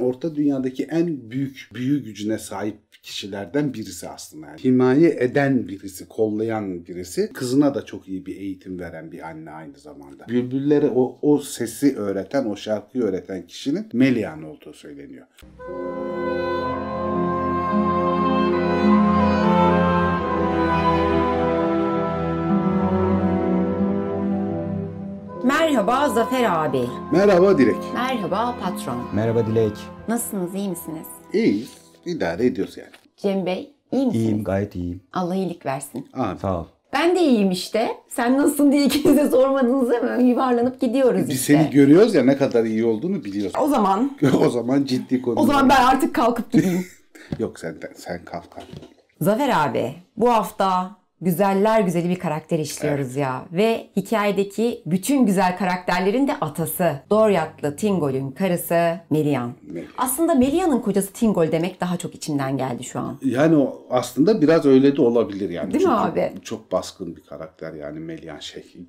Orta Dünya'daki en büyük büyü gücüne sahip kişilerden birisi aslında. Yani himaye eden birisi, kollayan birisi. Kızına da çok iyi bir eğitim veren bir anne aynı zamanda. Bülbüllere o sesi öğreten, o şarkıyı öğreten kişinin Melian olduğu söyleniyor. Merhaba Zafer abi. Merhaba Dilek. Merhaba patron. Merhaba Dilek. Nasılsınız, iyi misiniz? İyiyiz, idare ediyoruz yani. Cem Bey, iyi misiniz? İyiyim, gayet iyiyim. Allah iyilik versin. Aa, sağ ol. Ben de iyiyim işte. Sen nasılsın diye ikiniz de sormadınız değil mi? Yuvarlanıp gidiyoruz biz işte. Seni görüyoruz ya, ne kadar iyi olduğunu biliyoruz. O zaman. O zaman ciddi konu. O zaman ben artık kalkıp gideyim. Yok sen kalk. Zafer abi, bu hafta güzeller güzeli bir karakter işliyoruz, evet. Ya. Ve hikayedeki bütün güzel karakterlerin de atası. Doryatlı Tingol'ün karısı Melian. Aslında Melian'ın kocası Tingol demek daha çok içimden geldi şu an. Yani o aslında biraz öyle de olabilir yani. Değil mi abi? Çok baskın bir karakter yani Melian,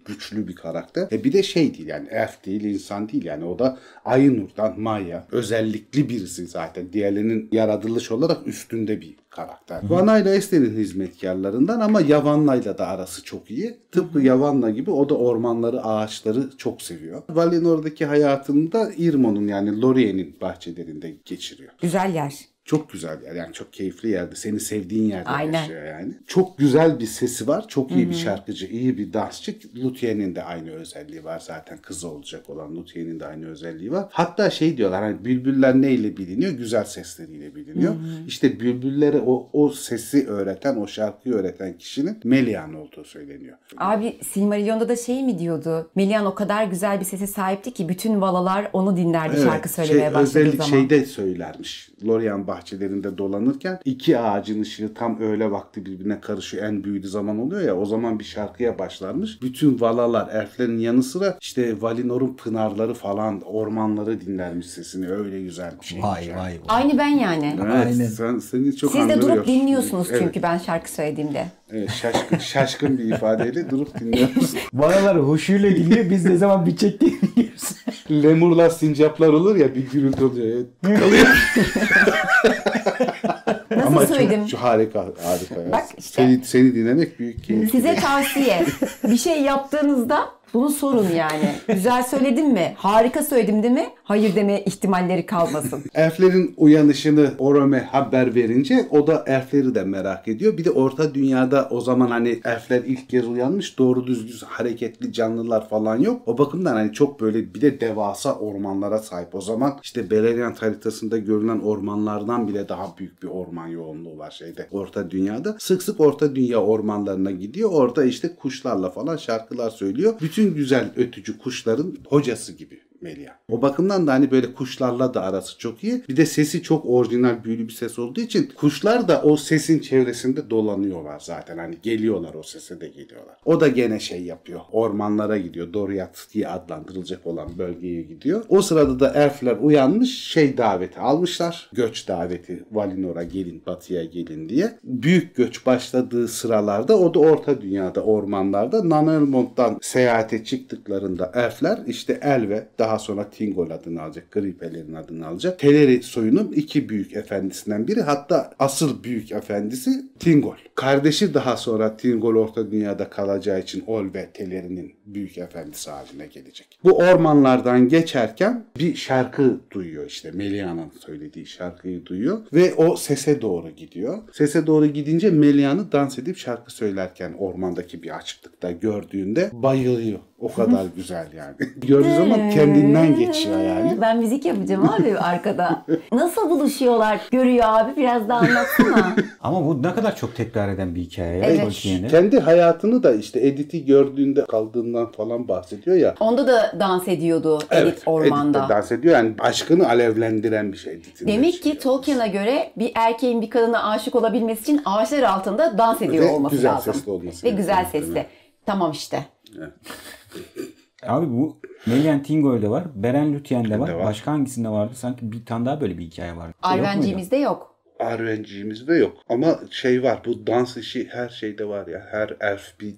güçlü bir karakter. Bir de değil yani, elf değil, insan değil yani, o da Aynur'dan Maya. Özellikli birisi zaten. Diğerlerinin yaratılış olarak üstünde bir karakter. Vanayla Ester'in hizmetkarlarından, ama Yavana'yla da arası çok iyi. Tıpkı Yavanna gibi o da ormanları, ağaçları çok seviyor. Valinor'daki hayatını da Irmon'un yani Lorien'in bahçelerinde geçiriyor. Güzel yer. Çok güzel yer yani, çok keyifli yerde. Seni sevdiğin yerde yaşıyor yani. Çok güzel bir sesi var. Çok iyi bir şarkıcı, iyi bir dansçı. Lutien'in de aynı özelliği var zaten. Kızı olacak olan Lutien'in de aynı özelliği var. Hatta diyorlar hani bülbüller neyle biliniyor? Güzel sesleriyle biliniyor. İşte bülbüllere o sesi öğreten, o şarkıyı öğreten kişinin Melian olduğu söyleniyor. Abi Silmarillion'da da mi diyordu? Melian o kadar güzel bir sese sahipti ki bütün valalar onu dinlerdi, evet, şarkı söylemeye başladığı zaman. Şeyde söylermiş. Lorien bahçelerinde dolanırken iki ağacın ışığı tam öğle vakti birbirine karışıyor. En büyüdü zaman oluyor ya, o zaman bir şarkıya başlarmış. Bütün valalar, elflerin yanı sıra işte Valinor'un pınarları falan, ormanları dinlermiş sesini. Öyle güzel bir şey. Vay. Aynı ben yani. Evet, aynen. Seni çok siz de durup dinliyorsunuz çünkü, evet. Ben şarkı söylediğimde. Evet, şaşkın bir ifadeyle durup dinliyoruz. Valalar hoşuyla dinliyor, biz ne zaman bitecek diye dinliyoruz. Lemurlar, sincaplar olur ya, bir gürültü oluyor. Kalıyor. Nasıl ama söyledim? Çok harika. Bak işte. Seni dinlemek büyük keyif. Size tavsiye. Bir şey yaptığınızda bunu sorun yani. Güzel söyledim mi? Harika söyledim değil mi? Hayır deme ihtimalleri kalmasın. Elflerin uyanışını Orome haber verince o da elfleri de merak ediyor. Bir de Orta Dünya'da o zaman hani elfler ilk kez uyanmış. Doğru düzgün hareketli canlılar falan yok. O bakımdan hani çok böyle bir de devasa ormanlara sahip. O zaman işte Beleriand haritasında görülen ormanlardan bile daha büyük bir orman yoğunluğu var Orta Dünya'da. Sık Orta Dünya ormanlarına gidiyor. Orada işte kuşlarla falan şarkılar söylüyor. Bütün güzel ötücü kuşların hocası gibi Melian. O bakımdan da hani böyle kuşlarla da arası çok iyi. Bir de sesi çok orijinal, büyülü bir ses olduğu için kuşlar da o sesin çevresinde dolanıyorlar zaten. Hani geliyorlar, o sese de geliyorlar. O da gene yapıyor. Ormanlara gidiyor. Doryat diye adlandırılacak olan bölgeye gidiyor. O sırada da elfler uyanmış, daveti almışlar. Göç daveti, Valinor'a gelin, batıya gelin diye. Büyük göç başladığı sıralarda o da Orta Dünya'da ormanlarda Nanelmont'tan seyahate çıktıklarında elfler işte Elve, daha sonra Tingol adını alacak, Gripelerin adını alacak. Teleri soyunun iki büyük efendisinden biri. Hatta asıl büyük efendisi Tingol. Kardeşi daha sonra Tingol Orta Dünya'da kalacağı için Olve Teleri'nin büyük efendisi haline gelecek. Bu ormanlardan geçerken bir şarkı duyuyor, Melian'ın söylediği şarkıyı duyuyor ve o sese doğru gidiyor. Sese doğru gidince Melian'ı dans edip şarkı söylerken ormandaki bir açıklıkta gördüğünde bayılıyor. O kadar güzel yani. Gördüğü zaman kendinden geçiyor yani. Ben müzik yapacağım abi arkada. Nasıl buluşuyorlar? Görüyor abi, biraz da anlatsana. Ama bu ne kadar çok tekrar eden bir hikaye. Evet. Yani. Kendi hayatını da Edith'i gördüğünde kaldığından falan bahsediyor ya. Onda da dans ediyordu Edith, evet, ormanda. Evet, dans ediyor yani, aşkını alevlendiren bir şey. Demek ki Tolkien'a göre bir erkeğin bir kadına aşık olabilmesi için ağaçlar altında dans ediyor olması güzel lazım. Güzel sesli olması. Ve güzel sesli. Tamam işte. Evet. Abi bu Melian Tingol'de var. Beren Lutien'de var. Başka hangisinde vardı? Sanki bir tane daha böyle bir hikaye vardı. Arvencimizde yok. RNG'mizde yok. Ama şey var, bu dans işi her şeyde var ya. Her elf bir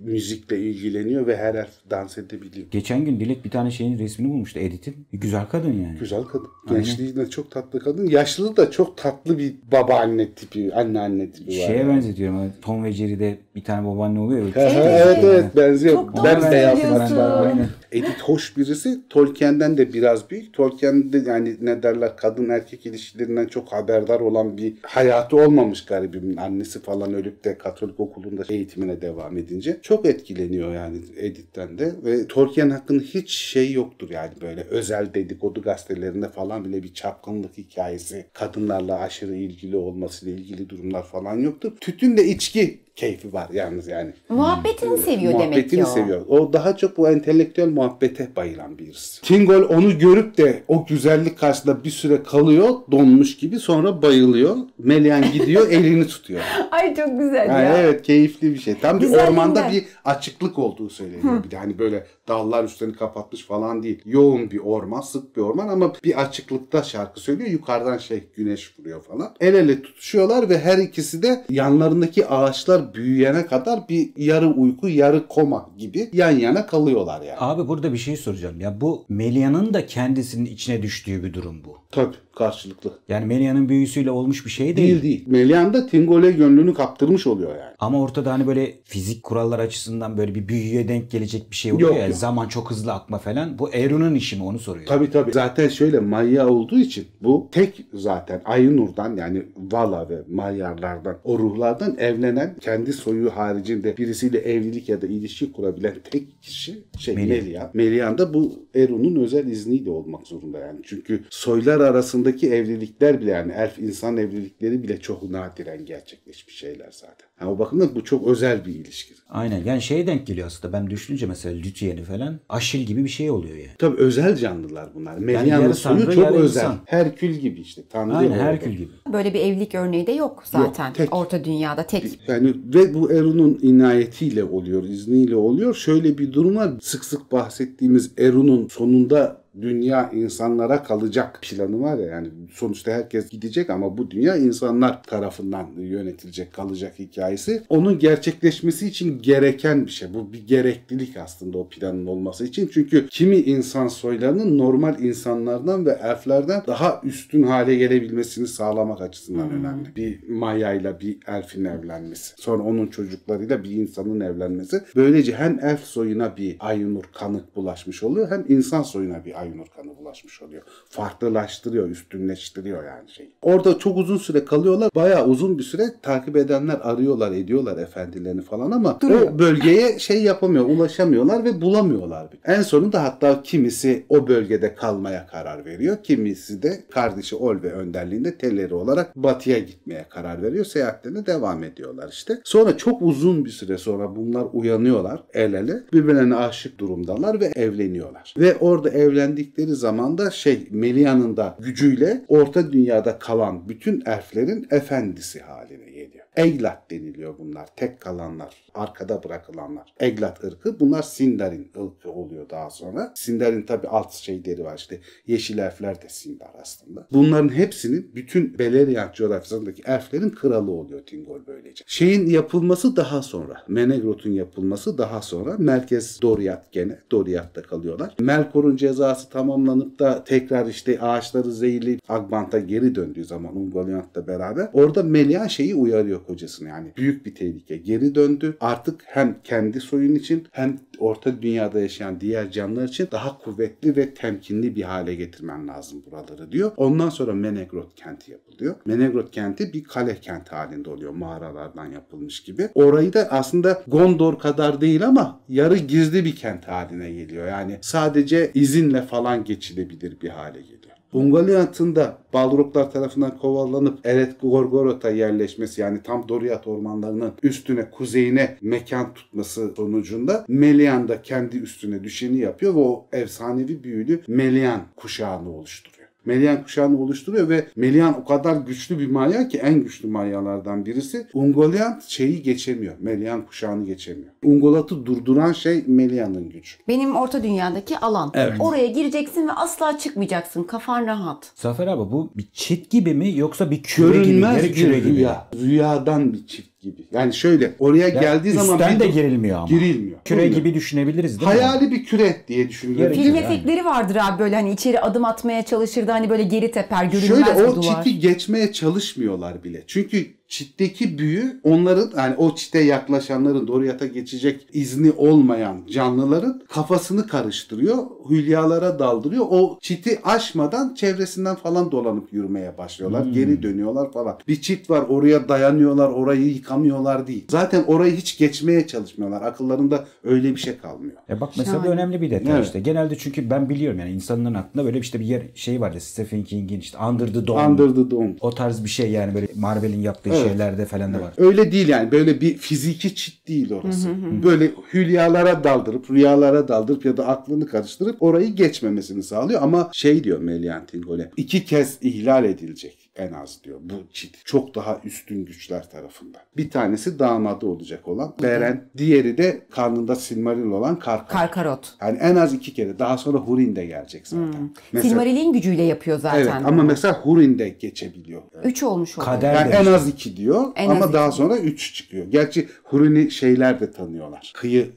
müzikle ilgileniyor ve her elf dans edebiliyor. Geçen gün Dilek bir tane şeyin resmini bulmuştu, editin. Güzel kadın yani. Güzel kadın. Gençliğinde çok tatlı kadın. Yaşlı da çok tatlı bir babaanne tipi, anneanne tipi var. Şeye yani benzetiyorum. Tom ve Jerry'de bir tane babaanne oluyor. Evet benziyor. Çok ben de yaptım. Edith hoş birisi. Tolkien'den de biraz büyük. Tolkien'de yani ne derler, kadın erkek ilişkilerinden çok haberdar olan bir hayatı olmamış garibimin. Annesi falan ölüp de Katolik okulunda eğitimine devam edince çok etkileniyor yani Edith'ten de. Ve Tolkien hakkında hiç şey yoktur yani, böyle özel dedikodu gazetelerinde falan bile bir çapkınlık hikayesi, kadınlarla aşırı ilgili olmasıyla ilgili durumlar falan yoktur. Tütünle içki keyfi var yalnız yani. Muhabbetini seviyor demek ki. Muhabbetini seviyor. O daha çok bu entelektüel muhabbete bayılan birisi. Tingol onu görüp de o güzellik karşısında bir süre kalıyor, donmuş gibi, sonra bayılıyor. Melian gidiyor elini tutuyor. Ay çok güzel yani ya. Evet, keyifli bir şey. Tam bir ormanda bir açıklık olduğu söyleniyor. Bir de hani böyle dallar üstlerini kapatmış falan değil. Yoğun bir orman, sık bir orman ama bir açıklıkta şarkı söylüyor. Yukarıdan güneş vuruyor falan. El ele tutuşuyorlar ve her ikisi de yanlarındaki ağaçlar büyüyene kadar bir yarı uyku yarı koma gibi yan yana kalıyorlar yani. Abi burada bir şey soracağım. Ya bu Melia'nın da kendisinin içine düştüğü bir durum bu. Tabii, karşılıklı. Yani Melia'nın büyüsüyle olmuş bir şey değil. Değil. Melian da Tingol'e gönlünü kaptırmış oluyor yani. Ama ortada hani böyle fizik kurallar açısından böyle bir büyüye denk gelecek bir şey oluyor ya. Yok. Zaman çok hızlı akma falan. Bu Eru'nun işi mi, onu soruyor. Tabii. Zaten şöyle, Maya olduğu için bu tek zaten Aynur'dan yani Vala ve Mayarlardan, o ruhlardan evlenen, kendi soyu haricinde birisiyle evlilik ya da ilişki kurabilen tek kişi Melian. Melian da bu Eru'nun özel izniyle olmak zorunda yani. Çünkü soylar arasındaki evlilikler bile yani elf insan evlilikleri bile çok nadiren gerçekleşmiş şeyler zaten. Yani o bakımdan bu çok özel bir ilişki. Aynen yani şeye denk geliyor aslında, ben düşününce mesela Lüthien'i falan, Aşil gibi bir şey oluyor yani. Tabii özel canlılar bunlar. Melian'ın yani soyu tanrı, çok özel. İnsan. Herkül gibi işte. Tanrı. Aynen, Herkül gibi. Böyle bir evlilik örneği de yok zaten. Yok, tek. Orta dünyada tek. Yani ve bu Eru'nun inayetiyle oluyor, izniyle oluyor. Şöyle bir durum var. Sık sık bahsettiğimiz Eru'nun sonunda dünya insanlara kalacak planı var ya yani, sonuçta herkes gidecek ama bu dünya insanlar tarafından yönetilecek, kalacak hikayesi. Onun gerçekleşmesi için gereken bir şey. Bu bir gereklilik aslında o planın olması için. Çünkü kimi insan soylarının normal insanlardan ve elflerden daha üstün hale gelebilmesini sağlamak açısından önemli. Bir mayayla bir elfin evlenmesi. Sonra onun çocuklarıyla bir insanın evlenmesi. Böylece hem elf soyuna bir Aynur kanı bulaşmış oluyor, hem insan soyuna bir Aynur kanı bulaşmış oluyor. Farklılaştırıyor, üstünleştiriyor yani şeyi. Orada çok uzun süre kalıyorlar. Bayağı uzun bir süre takip edenler arıyorlar, ediyorlar efendilerini falan ama duruyor. O bölgeye yapamıyor, ulaşamıyorlar ve bulamıyorlar. En sonunda hatta kimisi o bölgede kalmaya karar veriyor. Kimisi de kardeşi Olve önderliğinde teleri olarak batıya gitmeye karar veriyor. Seyahatlerine devam ediyorlar işte. Sonra çok uzun bir süre sonra bunlar uyanıyorlar el ele. Birbirlerine aşık durumdalar ve evleniyorlar. Ve orada evlen zaman da Melia'nın da gücüyle orta dünyada kalan bütün elflerin efendisi haline geliyor. Eglat deniliyor bunlar. Tek kalanlar, arkada bırakılanlar. Eglat ırkı. Bunlar Sindarin ırkı oluyor daha sonra. Sindarin tabi alt şeyleri var işte. Yeşil elfler de Sindar aslında. Bunların hepsinin, bütün Beleriand coğrafyasındaki elflerin kralı oluyor Tingol böylece. Yapılması daha sonra. Menegrot'un yapılması daha sonra. Merkez Doriath gene. Doriath'ta kalıyorlar. Melkor'un cezası tamamlanıp da tekrar ağaçları zehirleyip Agbant'a geri döndüğü zaman Ungoliant'la beraber orada Melian uyarıyor kocasını yani. Büyük bir tehlike. Geri döndü. Artık hem kendi soyun için hem orta dünyada yaşayan diğer canlılar için daha kuvvetli ve temkinli bir hale getirmen lazım buraları diyor. Ondan sonra Menegrot kenti yapılıyor. Menegrot kenti bir kale kenti halinde oluyor. Mağaralardan yapılmış gibi. Orayı da aslında Gondor kadar değil ama yarı gizli bir kent haline geliyor. Yani sadece izinle falan geçilebilir bir hale geliyor. Ungoliant'ın da Balroglar tarafından kovalanıp Eret Gorgorot'a yerleşmesi yani tam Doriath ormanlarının üstüne, kuzeyine mekan tutması sonucunda Melian da kendi üstüne düşeni yapıyor ve o efsanevi büyülü Melian kuşağını oluşturuyor. Melian kuşağını oluşturuyor ve Melian o kadar güçlü bir maya ki en güçlü mayalardan birisi. Ungoliant şeyi geçemiyor. Melian kuşağını geçemiyor. Ungolat'ı durduran şey Melian'ın gücü. Benim Orta Dünya'daki alan. Evet. Oraya gireceksin ve asla çıkmayacaksın. Kafan rahat. Zafer abi bu bir çit gibi mi yoksa bir küre gibi? Görünmez bir rüya. Rüyadan bir çift gibi. Yani şöyle oraya ya geldiği zaman üstten de girilmiyor ama. Girilmiyor. Küre gibi düşünebiliriz değil mi? Hayali bir küre diye düşünüyorum. Film efektleri vardır abi böyle hani içeri adım atmaya çalışır da hani böyle geri teper görünmez bir duvar. Şöyle o çiti geçmeye çalışmıyorlar bile. Çünkü çitteki büyü onların yani o çite yaklaşanların Doriyat'a geçecek izni olmayan canlıların kafasını karıştırıyor. Hülyalara daldırıyor. O çiti aşmadan çevresinden falan dolanıp yürümeye başlıyorlar. Geri dönüyorlar falan. Bir çit var oraya dayanıyorlar. Orayı yıkamıyorlar değil. Zaten orayı hiç geçmeye çalışmıyorlar. Akıllarında öyle bir şey kalmıyor. Ya bak mesela bu önemli bir detay işte. Genelde çünkü ben biliyorum yani insanların aklında böyle işte bir yer şey var ya Stephen King'in işte Under the Dome. O tarz bir şey yani böyle Marvel'in yaptığı şeylerde falan da var. Öyle değil yani. Böyle bir fiziki çit değil orası. Böyle hülyalara daldırıp, rüyalara daldırıp ya da aklını karıştırıp orayı geçmemesini sağlıyor ama şey diyor Melian Tingole. 2 kez ihlal edilecek. En az diyor. Bu çit çok daha üstün güçler tarafından. Bir tanesi damadı olacak olan Beren. Diğeri de karnında Silmaril olan Karkarot. Yani en az 2 kere. Daha sonra Húrin de gelecek zaten. Silmaril'in gücüyle yapıyor zaten. Evet ama mesela Húrin de geçebiliyor. 3 olmuş oluyor. Yani en az 2 diyor ama daha sonra 3 çıkıyor. Gerçi Húrin'i şeyler de tanıyorlar. Kıyı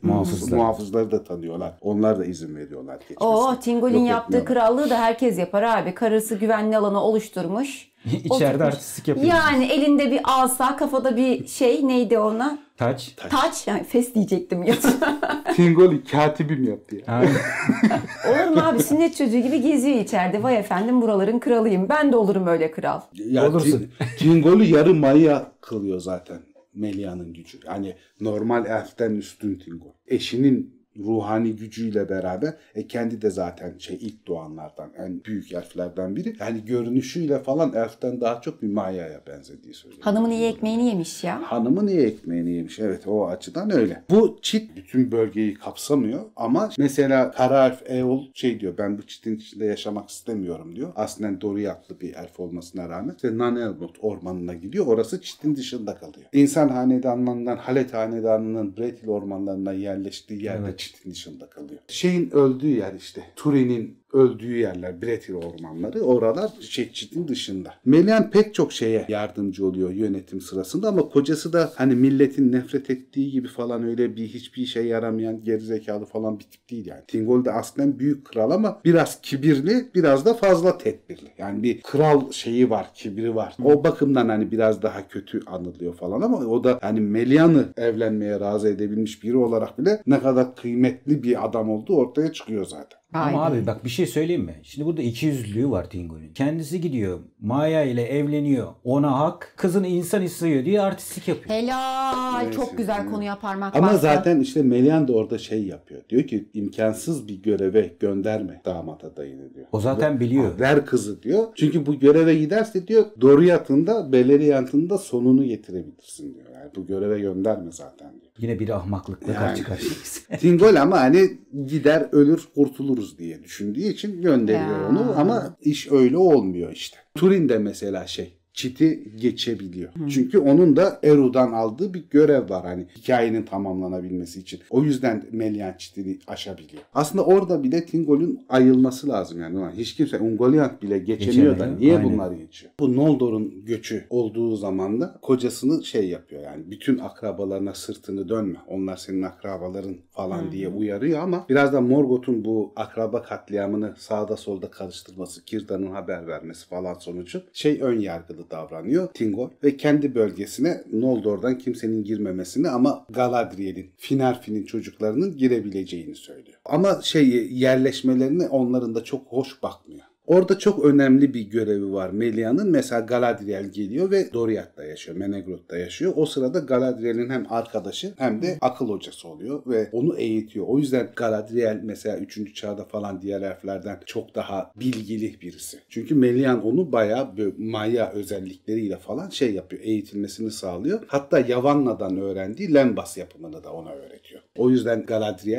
muhafızları da tanıyorlar. Onlar da izin veriyorlar geçmesine. Tingol'in yaptığı krallığı da herkes yapar abi. Karısı güvenli alanı oluşturmuş. İçeride artistik yapıyor. Yani elinde bir asa, kafada bir şey neydi ona? Taç yani fes diyecektim ya. Tingoli katibim yaptı ya. Olur mu abi sünnet çocuğu gibi geziyor içeride. Vay efendim buraların kralıyım. Ben de olurum öyle kral. Ya, olursun. Tingoli yarı maya kılıyor zaten Melia'nın gücü. Yani normal elften üstün Tingol. Eşinin ruhani gücüyle beraber kendi de zaten ilk doğanlardan en büyük elflerden biri. Yani görünüşüyle falan elften daha çok bir mayaya benzediği söyleniyor. Hanımın iyi ekmeğini yemiş ya. Hanımın iyi ekmeğini yemiş. Evet o açıdan öyle. Bu çit bütün bölgeyi kapsamıyor ama mesela kara elf Eol diyor ben bu çitin içinde yaşamak istemiyorum diyor. Aslında Doriyatlı bir elf olmasına rağmen işte Nanelmut ormanına gidiyor. Orası çitin dışında kalıyor. İnsan hanedanlarından Halet hanedanının Bretil ormanlarına yerleştiği yerde çitin dışında kalıyor. Şeyin öldüğü yer işte. Turin'in öldüğü yerler, Bretil ormanları, oralar çitin dışında. Melian pek çok şeye yardımcı oluyor yönetim sırasında ama kocası da hani milletin nefret ettiği gibi falan öyle bir hiçbir işe yaramayan gerizekalı falan bir tip değil yani. Tingol de aslen büyük kral ama biraz kibirli, biraz da fazla tedbirli. Yani bir kral şeyi var, kibri var. O bakımdan hani biraz daha kötü anılıyor falan ama o da hani Melian'ı evlenmeye razı edebilmiş biri olarak bile ne kadar kıymetli bir adam olduğu ortaya çıkıyor zaten. Ama abi bak bir şey söyleyeyim mi? Şimdi burada 200'lüğü var Tingol'ün. Kendisi gidiyor Maya ile evleniyor. Ona hak. Kızını insan istiyor diye artistlik yapıyor. Helal. Evet, çok güzel konuya parmak bastı. Ama zaten işte Melian da orada yapıyor. Diyor ki imkansız bir göreve gönderme damat adayını diyor. O zaten biliyor. Ver kızı diyor. Çünkü bu göreve giderse diyor Doriyat'ında Beleriand'ında sonunu getirebilirsin diyor. Yani bu göreve gönderme zaten diyor. Yine bir ahmaklıkla karşı karşıyayız. Tingol ama hani gider ölür kurtulur diye düşündüğü için gönderiyor onu ama iş öyle olmuyor işte. Túrin de mesela çiti geçebiliyor. Çünkü onun da Eru'dan aldığı bir görev var hani hikayenin tamamlanabilmesi için. O yüzden Melian çitini aşabiliyor. Aslında orada bile Tingol'ün ayılması lazım yani. Hiç kimse Ungoliant bile geçemiyor da niye bunlar geçiyor? Bu Noldor'un göçü olduğu zaman da kocasını yapıyor yani bütün akrabalarına sırtını dönme. Onlar senin akrabaların falan diye uyarıyor ama biraz da Morgoth'un bu akraba katliamını sağda solda karıştırması, Círdan'ın haber vermesi falan sonucu ön yargılı davranıyor Tingol ve kendi bölgesine Noldor'dan kimsenin girmemesini ama Galadriel'in, Finarfin'in çocuklarının girebileceğini söylüyor. Ama yerleşmelerine onların da çok hoş bakmıyor. Orada çok önemli bir görevi var Melian'ın. Mesela Galadriel geliyor ve Doriyat'ta yaşıyor. Menegrot'ta yaşıyor. O sırada Galadriel'in hem arkadaşı hem de akıl hocası oluyor ve onu eğitiyor. O yüzden Galadriel mesela 3. çağda falan diğer elflerden çok daha bilgili birisi. Çünkü Melian onu bayağı maya özellikleriyle falan yapıyor. Eğitilmesini sağlıyor. Hatta Yavanna'dan öğrendiği Lembas yapımını da ona öğretiyor. O yüzden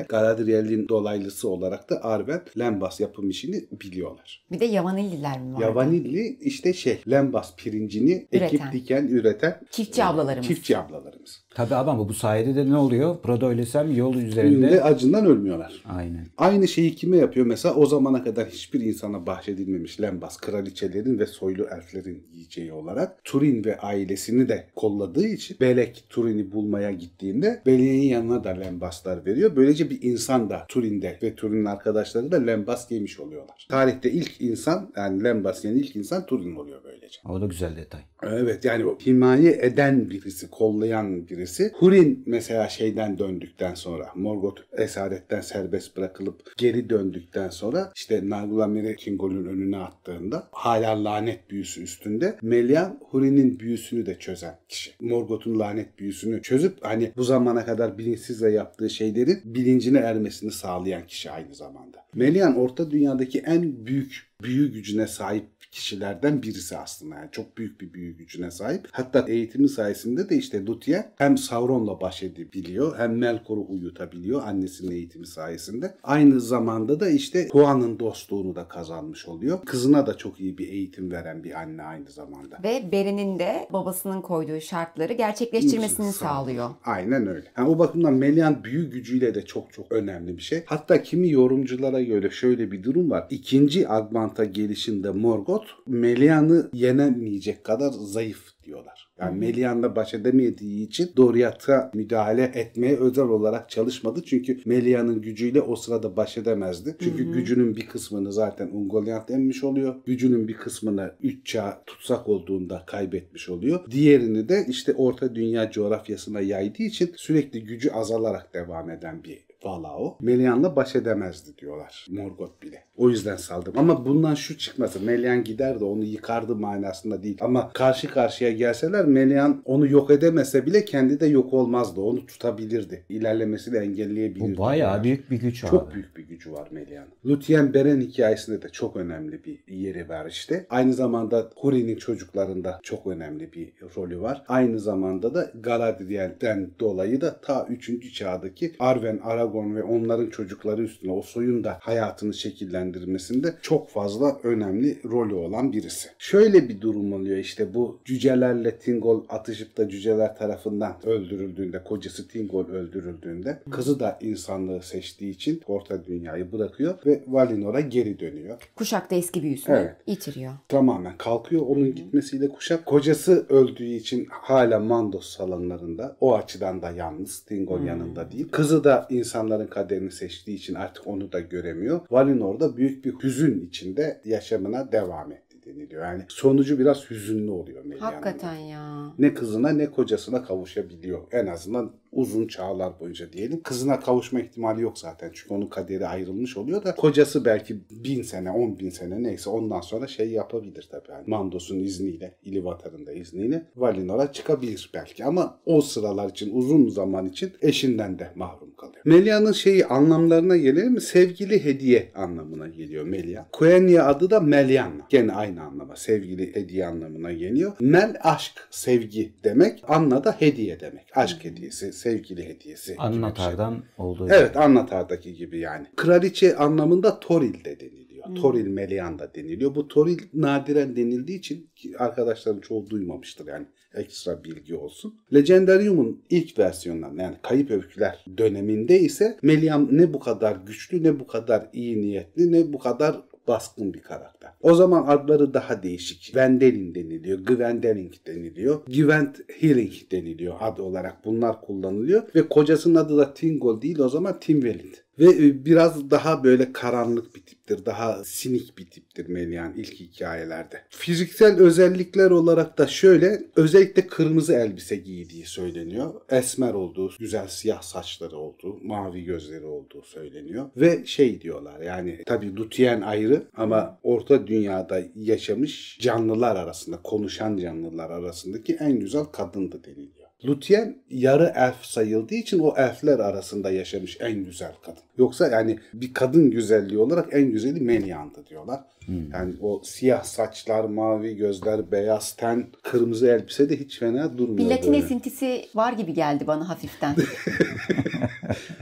Galadriel'in dolaylısı olarak da Arwen Lembas yapım işini biliyorlar. Bir de Yavanilliler mi vardı? Yavanilli işte lembas pirincini ekip diken üreten çiftçi ablalarımız. Çiftçi ablalarımız. Tabii ama bu sayede de ne oluyor? Prodoylesem yol üzerinde acından ölmüyorlar. Aynen. Aynı şeyi kime yapıyor? Mesela o zamana kadar hiçbir insana bahşedilmemiş lembas, kraliçelerin ve soylu elflerin yiyeceği olarak Turin ve ailesini de kolladığı için Belek Turin'i bulmaya gittiğinde Belek'in yanına da lembaslar veriyor. Böylece bir insan da Turin'de ve Turin'in arkadaşları da lembas yemiş oluyorlar. Tarihte ilk insan, yani lembas yiyen ilk insan Turin oluyor böylece. O da güzel detay. Evet, yani himaye eden birisi, kollayan birisi. Hurin mesela şeyden döndükten sonra, Morgoth esaretten serbest bırakılıp geri döndükten sonra işte Nargulamir'i Kingol'un önüne attığında hala lanet büyüsü üstünde, Melian Hurin'in büyüsünü de çözen kişi. Morgoth'un lanet büyüsünü çözüp hani bu zamana kadar bilinçsizle yaptığı şeylerin bilincine ermesini sağlayan kişi aynı zamanda. Melian Orta Dünya'daki en büyük büyü gücüne sahip kişilerden birisi aslında. Yani çok büyük bir büyü gücüne sahip. Hatta eğitimi sayesinde de işte Luthien hem Sauron'la baş edebiliyor, hem Melkor'u uyutabiliyor annesinin eğitimi sayesinde. Aynı zamanda da işte Huan'ın dostluğunu da kazanmış oluyor. Kızına da çok iyi bir eğitim veren bir anne aynı zamanda. Ve Beri'nin de babasının koyduğu şartları gerçekleştirmesini sağlıyor. Aynen öyle. Yani o bakımdan Melian büyü gücüyle de çok çok önemli bir şey. Hatta kimi yorumculara göre şöyle bir durum var. İkinci Agmant'a gelişinde Morgoth Melian'ı yenemeyecek kadar zayıf diyorlar. Yani Melian'la baş edemediği için Doriath'a müdahale etmeye özel olarak çalışmadı. Çünkü Melian'ın gücüyle o sırada baş edemezdi. Çünkü gücünün bir kısmını zaten Ungoliant emmiş oluyor. Gücünün bir kısmını 3 çağ tutsak olduğunda kaybetmiş oluyor. Diğerini de işte Orta Dünya coğrafyasına yaydığı için sürekli gücü azalarak devam eden bir Valao. Melian'la baş edemezdi diyorlar. Morgoth bile. O yüzden saldım. Ama bundan şu çıkması, Melian gider de onu yıkardı manasında değil. Ama karşı karşıya gelseler Melian onu yok edemese bile kendi de yok olmazdı. Onu tutabilirdi. İlerlemesini engelleyebilirdi. Bu bayağı yani büyük bir güç. Çok büyük bir gücü var Melian. Luthien Beren hikayesinde de çok önemli bir yeri var işte. Aynı zamanda Huri'nin çocuklarında çok önemli bir rolü var. Aynı zamanda da Galadriel'den dolayı da ta 3. çağdaki Arwen, Aragorn ve onların çocukları üstüne o soyun da hayatını şekillendirmesinde çok fazla önemli rolü olan birisi. Şöyle bir durum oluyor işte, bu cücelerle Tingol atışıp da cüceler tarafından öldürüldüğünde, kocası Tingol öldürüldüğünde kızı da insanlığı seçtiği için Orta Dünya'yı bırakıyor ve Valinor'a geri dönüyor. Kuşak'ta eski büyüsünü yitiriyor. Tamamen kalkıyor onun gitmesiyle Kuşak. Kocası öldüğü için hala Mandos salonlarında, o açıdan da yalnız, Tingol yanında değil. Kızı da insanların kaderini seçtiği için artık onu da göremiyor. Valinor da büyük bir hüzün içinde yaşamına devam ediyor deniliyor. Yani sonucu biraz hüzünlü oluyor Melian'ın. Hakikaten ya. Ne kızına ne kocasına kavuşabiliyor. En azından uzun çağlar boyunca diyelim. Kızına kavuşma ihtimali yok zaten. Çünkü onun kaderi ayrılmış oluyor da kocası belki 1000 sene, 10.000 sene neyse ondan sonra yapabilir tabii. Yani Mandos'un izniyle, İlivatar'ın da izniyle Valinor'a çıkabilir belki ama o sıralar için, uzun zaman için eşinden de mahrum kalıyor. Melian'ın anlamlarına gelelim. Sevgili hediye anlamına geliyor Melian. Quenya adı da Melian'la. Gene aynı anlama, sevgili hediye anlamına geliyor. Mel aşk, sevgi demek. Anna da hediye demek. Aşk hediyesi, sevgili hediyesi. Anlatar'dan olduğu gibi. Evet, Anlatar'daki gibi yani. Kraliçe anlamında Toril de deniliyor. Toril Melian da deniliyor. Bu Toril nadiren denildiği için arkadaşların çoğu duymamıştır yani. Ekstra bilgi olsun. Legendarium'un ilk versiyonlarında, yani Kayıp Öyküler döneminde ise Melian ne bu kadar güçlü, ne bu kadar iyi niyetli, ne bu kadar baskın bir karakter. O zaman adları daha değişik. Vendelin deniliyor, Gwendeling deniliyor, Gwentheling deniliyor ad olarak. Bunlar kullanılıyor ve kocasının adı da Tingol değil o zaman, Timwelin. Ve biraz daha böyle karanlık bir tiptir. Daha sinik bir tiptir Melian ilk hikayelerde. Fiziksel özellikler olarak da şöyle, özellikle kırmızı elbise giydiği söyleniyor. Esmer olduğu, güzel siyah saçları olduğu, mavi gözleri olduğu söyleniyor. Ve diyorlar yani, tabii Luthien ayrı ama Orta Dünya'da yaşamış canlılar arasında, konuşan canlılar arasındaki en güzel kadındı deniliyor. Luthien yarı elf sayıldığı için o elfler arasında yaşamış en güzel kadın. Yoksa yani bir kadın güzelliği olarak en güzeli Melian'dı diyorlar. Yani o siyah saçlar, mavi gözler, beyaz ten, kırmızı elbise de hiç fena durmuyor. Bir Latin esintisi var gibi geldi bana hafiften.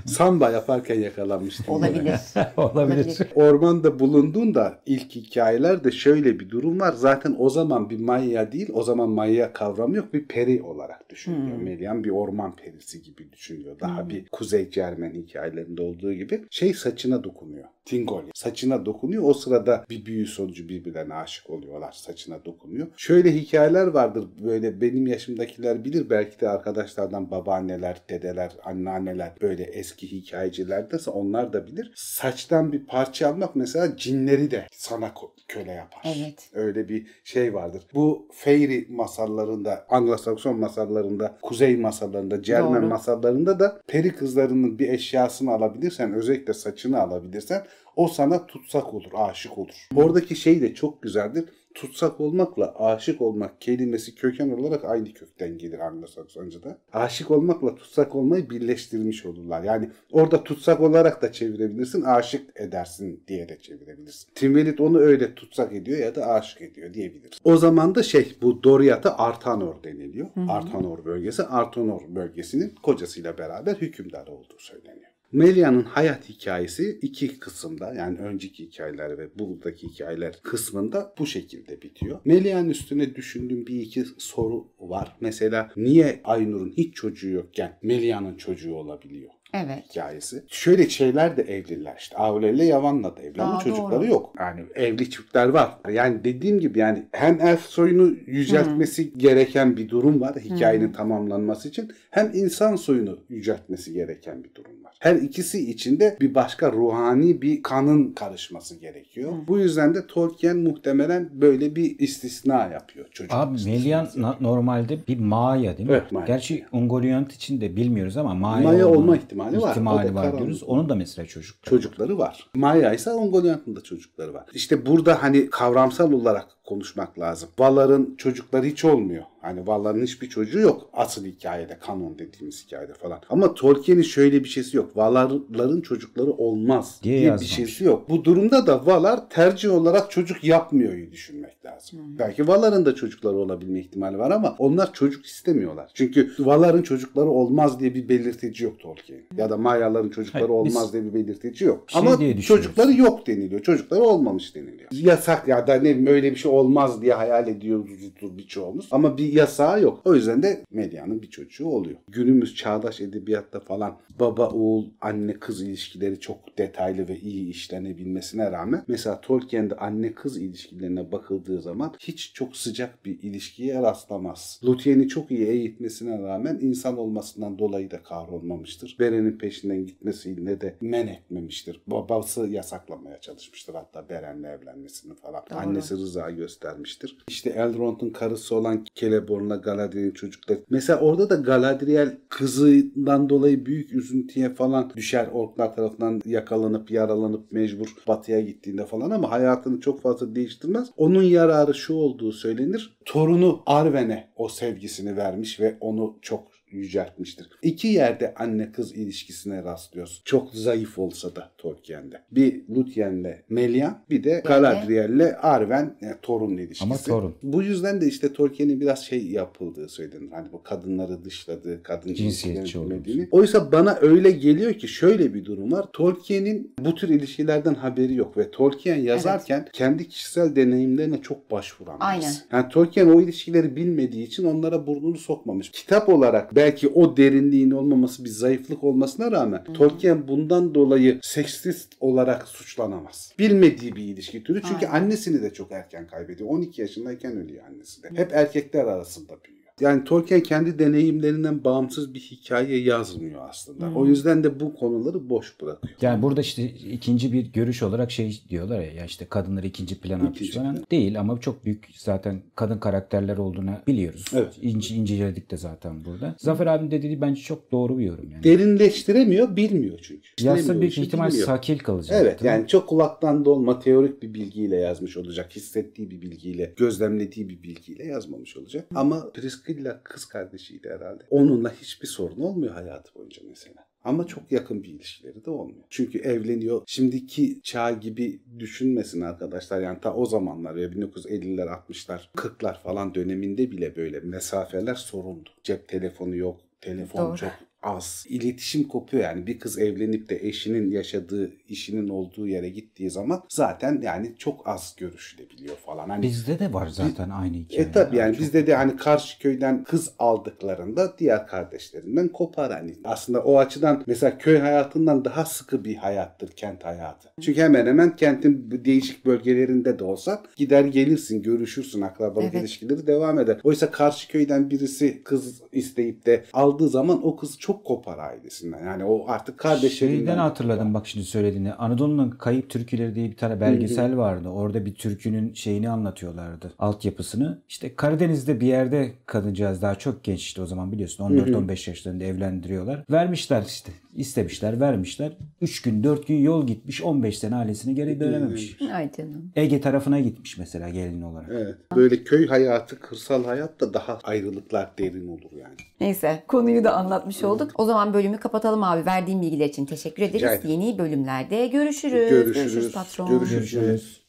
samba yaparken yakalanmıştım. Olabilir. Olabilir. Ormanda bulunduğunda ilk hikayelerde şöyle bir durum var. Zaten o zaman bir maya değil, o zaman maya kavramı yok. Bir peri olarak düşünülüyor. Hmm. Melian bir orman perisi gibi düşünülüyor. Daha bir Kuzey Cermen hikayelerinde olduğu gibi. Şey saçına dokunuyor. Tingol saçına dokunuyor. O sırada bir büyü sonucu birbirlerine aşık oluyorlar. Saçına dokunuyor. Şöyle hikayeler vardır. Böyle benim yaşımdakiler bilir. Belki de arkadaşlardan babaanneler, dedeler, anneanneler böyle eski hikayecilerdeyse onlar da bilir. Saçtan bir parça almak mesela cinleri de sana köle yapar. Evet. Öyle bir şey vardır. Bu fairy masallarında, Anglo-Sakson masallarında, Kuzey masallarında, Cermen masallarında da peri kızlarının bir eşyasını alabilirsen, özellikle saçını alabilirsen o sana tutsak olur, aşık olur. Oradaki şey de çok güzeldir. Tutsak olmakla aşık olmak kelimesi köken olarak aynı kökten gelir Anglo-Saksonca. Aşık olmakla tutsak olmayı birleştirmiş olurlar. Yani orada tutsak olarak da çevirebilirsin, aşık edersin diye de çevirebilirsin. Timvelit onu öyle tutsak ediyor ya da aşık ediyor diyebiliriz. O zaman da bu Doriath'a Artanor deniliyor. Hı-hı. Artanor bölgesi, Artanor bölgesinin kocasıyla beraber hükümdar olduğu söyleniyor. Melia'nın hayat hikayesi iki kısımda, yani önceki hikayeler ve buradaki hikayeler kısmında bu şekilde bitiyor. Melia'nın üstüne düşündüğüm bir iki soru var. Mesela niye Aynur'un hiç çocuğu yokken Melia'nın çocuğu olabiliyor? Evet. Hikayesi. Şöyle şeyler de evliler işte. Avla ile Yavan'la da evli ama çocukları yok. Yani evli çiftler var. Yani dediğim gibi yani hem elf soyunu yüceltmesi gereken bir durum var hikayenin tamamlanması için. Hem insan soyunu yüceltmesi gereken bir durum var. Her ikisi içinde bir başka ruhani bir kanın karışması gerekiyor. Bu yüzden de Tolkien muhtemelen böyle bir istisna yapıyor. Çocuk abi Melian normalde bir Maya değil mi? Evet, Maya. Gerçi Ungoliant için de bilmiyoruz ama Maya olma ihtimali. İhtimali var diyoruz. Onun da mesela çocukları var. Maya ise Ungoliant'ın da çocukları var. İşte burada hani kavramsal olarak konuşmak lazım. Valar'ın çocukları hiç olmuyor. Hani Valar'ın hiçbir çocuğu yok. Asıl hikayede, kanon dediğimiz hikayede falan. Ama Tolkien'in şöyle bir şeysi yok. Valar'ların çocukları olmaz diye bir şeysi yok. Bu durumda da Valar tercih olarak çocuk yapmıyor'yu düşünmek lazım. Belki Valar'ın da çocukları olabilme ihtimali var ama onlar çocuk istemiyorlar. Çünkü Valar'ın çocukları olmaz diye bir belirtici yok Tolkien. Ya da Mayaların çocukları olmaz diye bir belirtici yok. Ama çocukları yok deniliyor. Çocukları olmamış deniliyor. Yasak ya da ne bileyim öyle bir şey olmaz diye hayal ediyoruzdur birçoğumuz. Ama bir yasağı yok. O yüzden de Melia'nın bir çocuğu oluyor. Günümüz çağdaş edebiyatta falan baba oğul anne kız ilişkileri çok detaylı ve iyi işlenebilmesine rağmen mesela Tolkien'de anne kız ilişkilerine bakıldığı zaman hiç çok sıcak bir ilişkiye rastlamaz. Lúthien'i çok iyi eğitmesine rağmen insan olmasından dolayı da kahrolmamıştır. Beren'in peşinden gitmesiyle de men etmemiştir. Babası yasaklamaya çalışmıştır hatta Beren'le evlenmesini falan. Doğru. Annesi rızayı göstermiştir. İşte Elrond'un karısı olan Celeborn'la Galadriel'in çocukları. Mesela orada da Galadriel kızından dolayı büyük üzüntüye falan düşer. Orklar tarafından yakalanıp yaralanıp mecbur batıya gittiğinde falan ama hayatını çok fazla değiştirmez. Onun yararı şu olduğu söylenir. Torunu Arwen'e o sevgisini vermiş ve onu çok yüceltmiştir. İki yerde anne kız ilişkisine rastlıyoruz. Çok zayıf olsa da Tolkien'de. Bir Lúthien'le Melian, bir de Galadriel'le Arwen torun ilişkisi. Ama torun. Bu yüzden de işte Tolkien'in biraz şey yapıldığı söylenir. Hani bu kadınları dışladığı, kadın cinsiyetçi olmadığını. Oysa bana öyle geliyor ki şöyle bir durum var. Tolkien'in bu tür ilişkilerden haberi yok ve Tolkien yazarken kendi kişisel deneyimlerine çok başvuran birisi. Yani Tolkien o ilişkileri bilmediği için onlara burnunu sokmamış. Kitap olarak belki o derinliğin olmaması bir zayıflık olmasına rağmen Tolkien bundan dolayı seksist olarak suçlanamaz. Bilmediği bir ilişki türü. Çünkü annesini de çok erken kaybediyor. 12 yaşındayken ölüyor annesi de. Hep erkekler arasında büyüyor. Yani Tolkien kendi deneyimlerinden bağımsız bir hikaye yazmıyor aslında. O yüzden de bu konuları boş bırakıyor. Yani burada işte ikinci bir görüş olarak şey diyorlar ya işte kadınları ikinci plana atmış falan değil ama çok büyük zaten kadın karakterler olduğunu biliyoruz. Evet. İnceledik de zaten burada. Zafer abinin dediği bence çok doğru bir yorum. Yani. Derinleştiremiyor, bilmiyor çünkü. Yazsa büyük ihtimal sakil kalacak. Evet yani çok kulaktan dolma teorik bir bilgiyle yazmış olacak. Hissettiği bir bilgiyle, gözlemlediği bir bilgiyle yazmamış olacak. Ama Priscilla kız kardeşiydi herhalde. Onunla hiçbir sorun olmuyor hayatı boyunca mesela. Ama çok yakın bir ilişkileri de olmuyor. Çünkü evleniyor. Şimdiki çağ gibi düşünmesin arkadaşlar. Yani ta o zamanlar ya 1950'ler, 60'lar, 40'lar falan döneminde bile böyle mesafeler sorundu. Cep telefonu yok, telefon çok az. İletişim kopuyor yani. Bir kız evlenip de eşinin yaşadığı, işinin olduğu yere gittiği zaman zaten yani çok az görüşülebiliyor falan. Hani bizde de var zaten aynı hikaye. Tabii yani bizde de hani karşı köyden kız aldıklarında diğer kardeşlerinden kopar hani. Aslında o açıdan mesela köy hayatından daha sıkı bir hayattır kent hayatı. Çünkü hemen hemen kentin değişik bölgelerinde de olsa gider gelirsin, görüşürsün, akrabalık ilişkileri devam eder. Oysa karşı köyden birisi kız isteyip de aldığı zaman o kız çok kopar ailesinden. Yani o artık kardeşlerinden. Şeyden hatırladım bak şimdi söylediğini. Anadolu'nun Kayıp Türküleri diye bir tane belgesel vardı. Orada bir türkünün şeyini anlatıyorlardı. Altyapısını. İşte Karadeniz'de bir yerde kadıncağız daha çok gençti o zaman biliyorsun. 14-15 yaşlarında evlendiriyorlar. Vermişler işte. İstemişler, vermişler. 3 gün, 4 gün yol gitmiş. 15 sene ailesine geri dönememiş. Ay canım. Ege tarafına gitmiş mesela gelin olarak. Evet. Böyle köy hayatı, kırsal hayat da daha ayrılıklar derin olur yani. Neyse. Konuyu da anlatmış olduk. O zaman bölümü kapatalım abi. Verdiğin bilgiler için teşekkür ederiz. Yani. Yeni bölümlerde görüşürüz. Görüşürüz patron. Görüşürüz.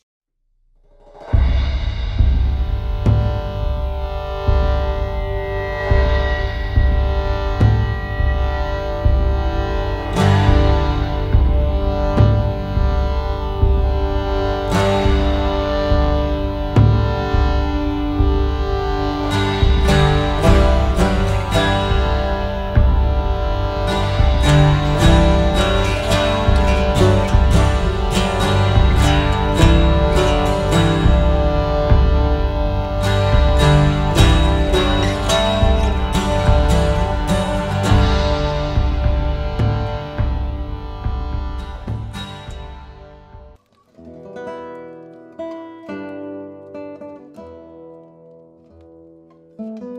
Thank you.